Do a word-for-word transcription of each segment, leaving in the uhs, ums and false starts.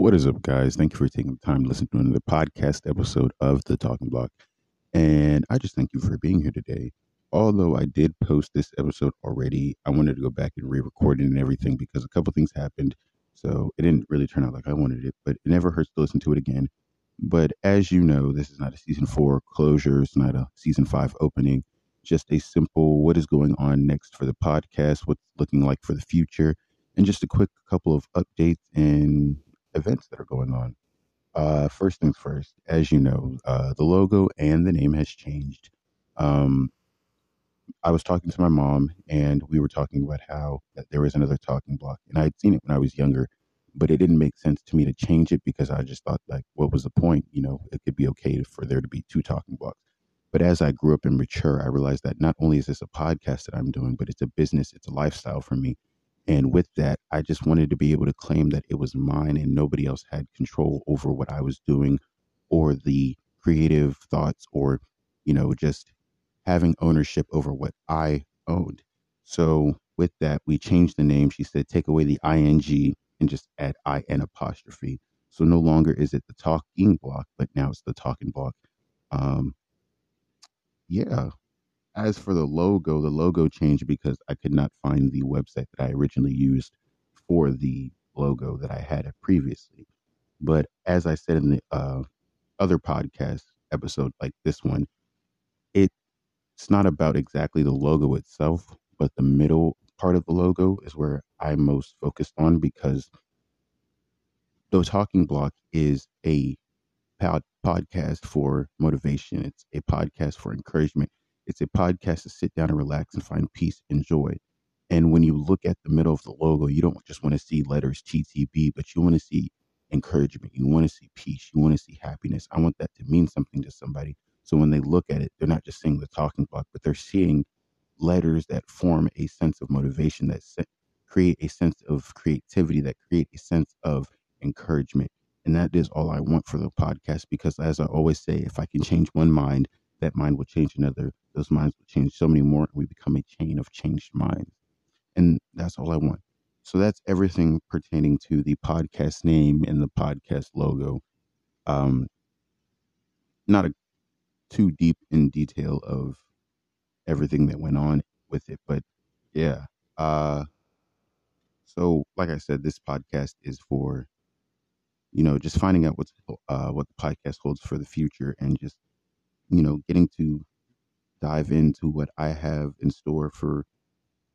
What is up, guys? Thank you for taking the time to listen to another podcast episode of The Talkin' Block. And I just thank you for being here today. Although I did post this episode already, I wanted to go back and re-record it and everything because a couple things happened. So it didn't really turn out like I wanted it, but it never hurts to listen to it again. But as you know, this is not a season four closure. It's not a season five opening. Just a simple what is going on next for the podcast, what's looking like for the future, and just a quick couple of updates and events that are going on. Uh, first things first, as you know, uh, the logo and the name has changed. Um, I was talking to my mom, and we were talking about how that there was another Talking Block, and I had seen it when I was younger, but it didn't make sense to me to change it because I just thought, like, what was the point? You know, it could be okay for there to be two Talking Blocks. But as I grew up and mature, I realized that not only is this a podcast that I'm doing, but it's a business, it's a lifestyle for me. And with that, I just wanted to be able to claim that it was mine and nobody else had control over what I was doing or the creative thoughts or, you know, just having ownership over what I owned. So with that, we changed the name. She said, take away the I N G and just add I N apostrophe. So no longer is it the Talking Block, but now it's the Talking Block. Um, yeah. As for the logo, the logo changed because I could not find the website that I originally used for the logo that I had previously. But as I said in the uh, other podcast episode, like this one, it, it's not about exactly the logo itself, but the middle part of the logo is where I'm most focused on because The Talking Block is a pod- podcast for motivation. It's a podcast for encouragement. It's a podcast to sit down and relax and find peace and joy. And when you look at the middle of the logo, you don't just want to see letters T T B, but you want to see encouragement. You want to see peace. You want to see happiness. I want that to mean something to somebody. So when they look at it, they're not just seeing The Talking Block, but they're seeing letters that form a sense of motivation, that se- create a sense of creativity, that create a sense of encouragement. And that is all I want for the podcast, because as I always say, if I can change one mind, that mind will change another. Those minds will change so many more, and we become a chain of changed minds. And that's all I want. So that's everything pertaining to the podcast name and the podcast logo. Um, not a, too deep in detail of everything that went on with it, but yeah. Uh, so like I said, this podcast is for, you know, just finding out what's, uh, what the podcast holds for the future, and just, you know, getting to dive into what I have in store for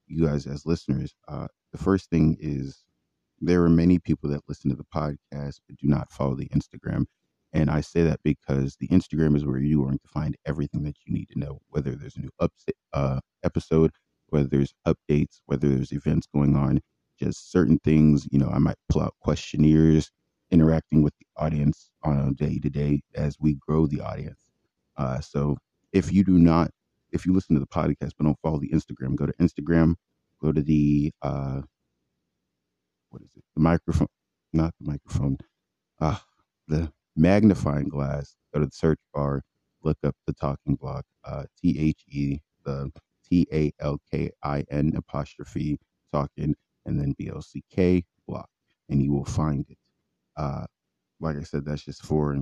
you guys as listeners. Uh, the first thing is there are many people that listen to the podcast but do not follow the Instagram. And I say that because the Instagram is where you are going to find everything that you need to know, whether there's a new up, uh, episode, whether there's updates, whether there's events going on, just certain things. You know, I might pull out questionnaires, interacting with the audience on a day-to-day as we grow the audience. Uh, so if you do not, if you listen to the podcast but don't follow the Instagram, go to Instagram, go to the, uh, what is it? The microphone, not the microphone, uh, the magnifying glass, go to the search bar, look up The Talking Block, uh, T H E, the T A L K I N apostrophe talking, and then B L C K block, and you will find it. Uh, like I said, that's just for,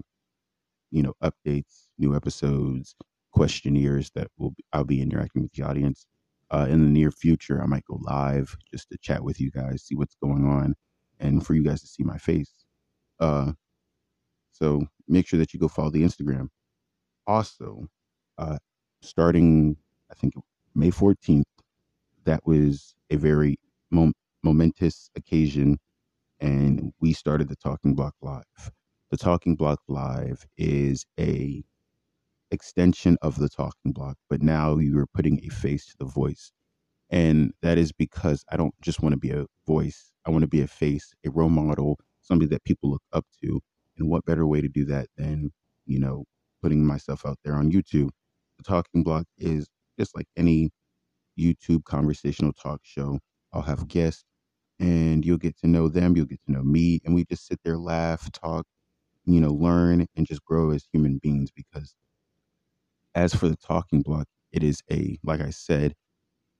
you know, updates, new episodes, questionnaires that will be, I'll be interacting with the audience. Uh, in the near future, I might go live just to chat with you guys, see what's going on, and for you guys to see my face. Uh, so make sure that you go follow the Instagram. Also, uh, starting, I think, May fourteenth, that was a very mom- momentous occasion, and we started The Talking Block Live. The Talking Block Live is a extension of The Talking Block, but now you are putting a face to the voice. And that is because I don't just want to be a voice. I want to be a face, a role model, somebody that people look up to. And what better way to do that than, you know, putting myself out there on YouTube. The Talking Block is just like any YouTube conversational talk show. I'll have guests and you'll get to know them. You'll get to know me. And we just sit there, laugh, talk, you know, learn, and just grow as human beings. Because as for The Talking Block, it is a, like I said,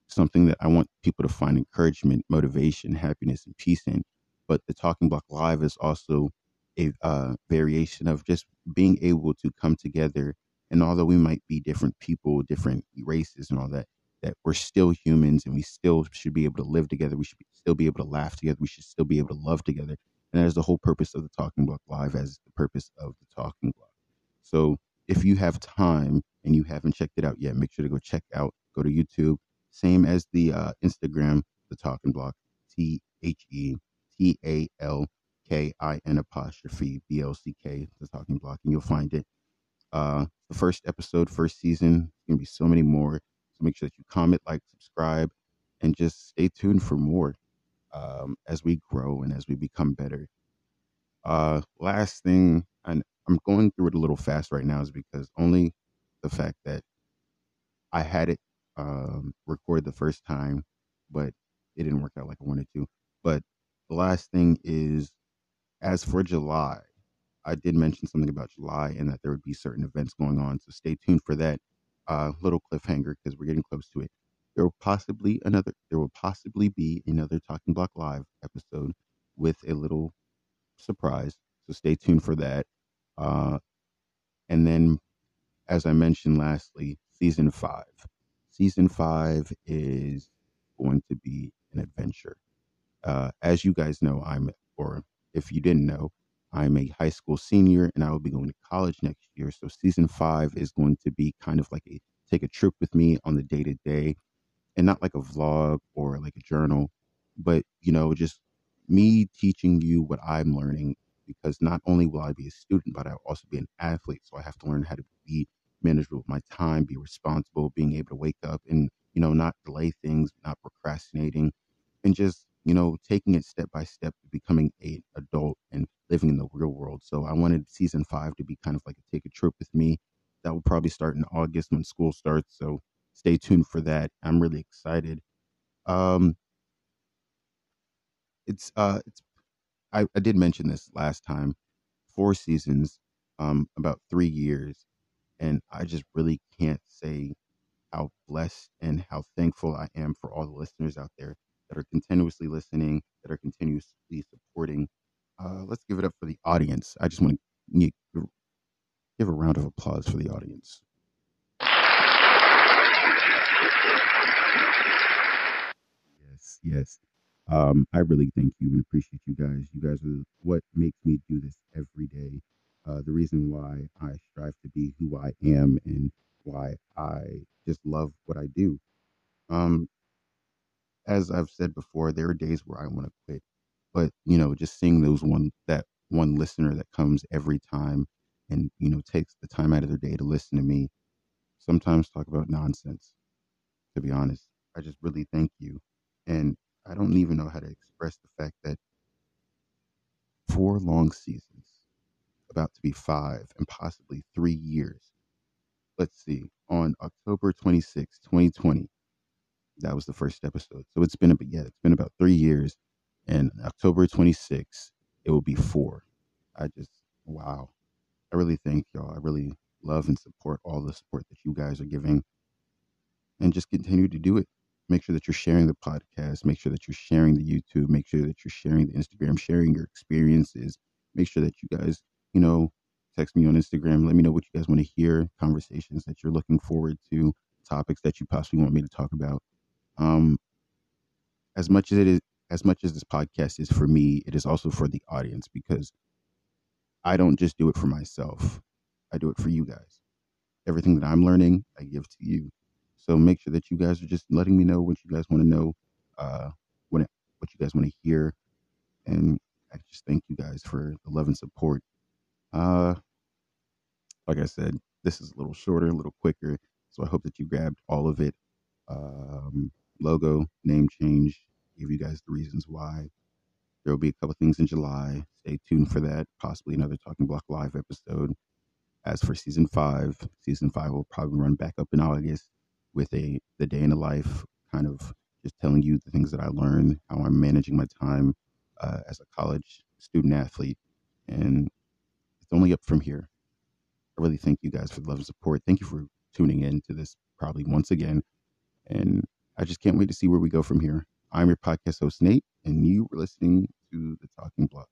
something that I want people to find encouragement, motivation, happiness, and peace in. But The Talking Block Live is also a uh, variation of just being able to come together. And although we might be different people, different races and all that, that we're still humans and we still should be able to live together. We should be, still be able to laugh together. We should still be able to love together. And that is the whole purpose of the Talkin' Block Live, as the purpose of the Talkin' Block. So if you have time and you haven't checked it out yet, make sure to go check out, go to YouTube, same as the uh, Instagram, the Talkin' Block, T H E T A L K I N apostrophe B L C K, the Talkin' Block, and you'll find it. Uh, the first episode, first season, there's going to be so many more. So make sure that you comment, like, subscribe, and just stay tuned for more um, as we grow and as we become better. Uh, last thing, and I'm going through it a little fast right now, is because only the fact that I had it um, recorded the first time, but it didn't work out like I wanted to. But the last thing is, as for July, I did mention something about July and that there would be certain events going on. So stay tuned for that uh, little cliffhanger, because we're getting close to it. There will possibly another, there will possibly be another Talkin' Block Live episode with a little surprise. So stay tuned for that. Uh, and then, as I mentioned, lastly, season five. Season five is going to be an adventure. Uh, as you guys know, I'm, or if you didn't know, I'm a high school senior and I will be going to college next year. So season five is going to be kind of like a take a trip with me on the day to day, and not like a vlog or like a journal, but, you know, just me teaching you what I'm learning, because not only will I be a student, but I'll also be an athlete. So I have to learn how to be manageable with my time, be responsible, being able to wake up and, you know, not delay things, not procrastinating, and just, you know, taking it step by step to becoming an adult and living in the real world. So I wanted season five to be kind of like a take a trip with me. That will probably start in August when school starts. So stay tuned for that. I'm really excited. Um, it's, uh, it's, I, I did mention this last time, four seasons, um, about three years. And I just really can't say how blessed and how thankful I am for all the listeners out there that are continuously listening, that are continuously supporting. Uh, let's give it up for the audience. I just want to give a round of applause for the audience. Yes, yes. Um, I really thank you and appreciate you guys. You guys are what makes me do this every day. Uh, the reason why I strive to be who I am and why I just love what I do. Um, as I've said before, there are days where I want to quit, but, you know, just seeing those one, that one listener that comes every time and, you know, takes the time out of their day to listen to me sometimes talk about nonsense, to be honest. I just really thank you. And I don't even know how to express the fact that four long seasons, about to be five and possibly three years. Let's see, on October twenty-sixth, twenty twenty, that was the first episode. So it's been a, yeah, it's been about three years, and October twenty-sixth, it will be four. I just, wow. I really thank y'all. I really love and support all the support that you guys are giving, and just continue to do it. Make sure that you're sharing the podcast, make sure that you're sharing the YouTube, make sure that you're sharing the Instagram, sharing your experiences. Make sure that you guys, you know, text me on Instagram. Let me know what you guys want to hear, conversations that you're looking forward to, topics that you possibly want me to talk about. Um, as much as it is, as much as this podcast is for me, it is also for the audience, because I don't just do it for myself. I do it for you guys. Everything that I'm learning, I give to you. So make sure that you guys are just letting me know what you guys want to know, uh, what, what you guys want to hear. And I just thank you guys for the love and support. Uh, like I said, this is a little shorter, a little quicker. So I hope that you grabbed all of it. Um, logo, name change, give you guys the reasons why. There will be a couple things in July. Stay tuned for that. Possibly another Talkin' Block Live episode. As for season five, season five will probably run back up in August with a, the day in the life, kind of just telling you the things that I learned, how I'm managing my time, uh, as a college student athlete, and it's only up from here. I really thank you guys for the love and support. Thank you for tuning in to this probably once again. And I just can't wait to see where we go from here. I'm your podcast host, Nate, and you were listening to The Talkin' Block.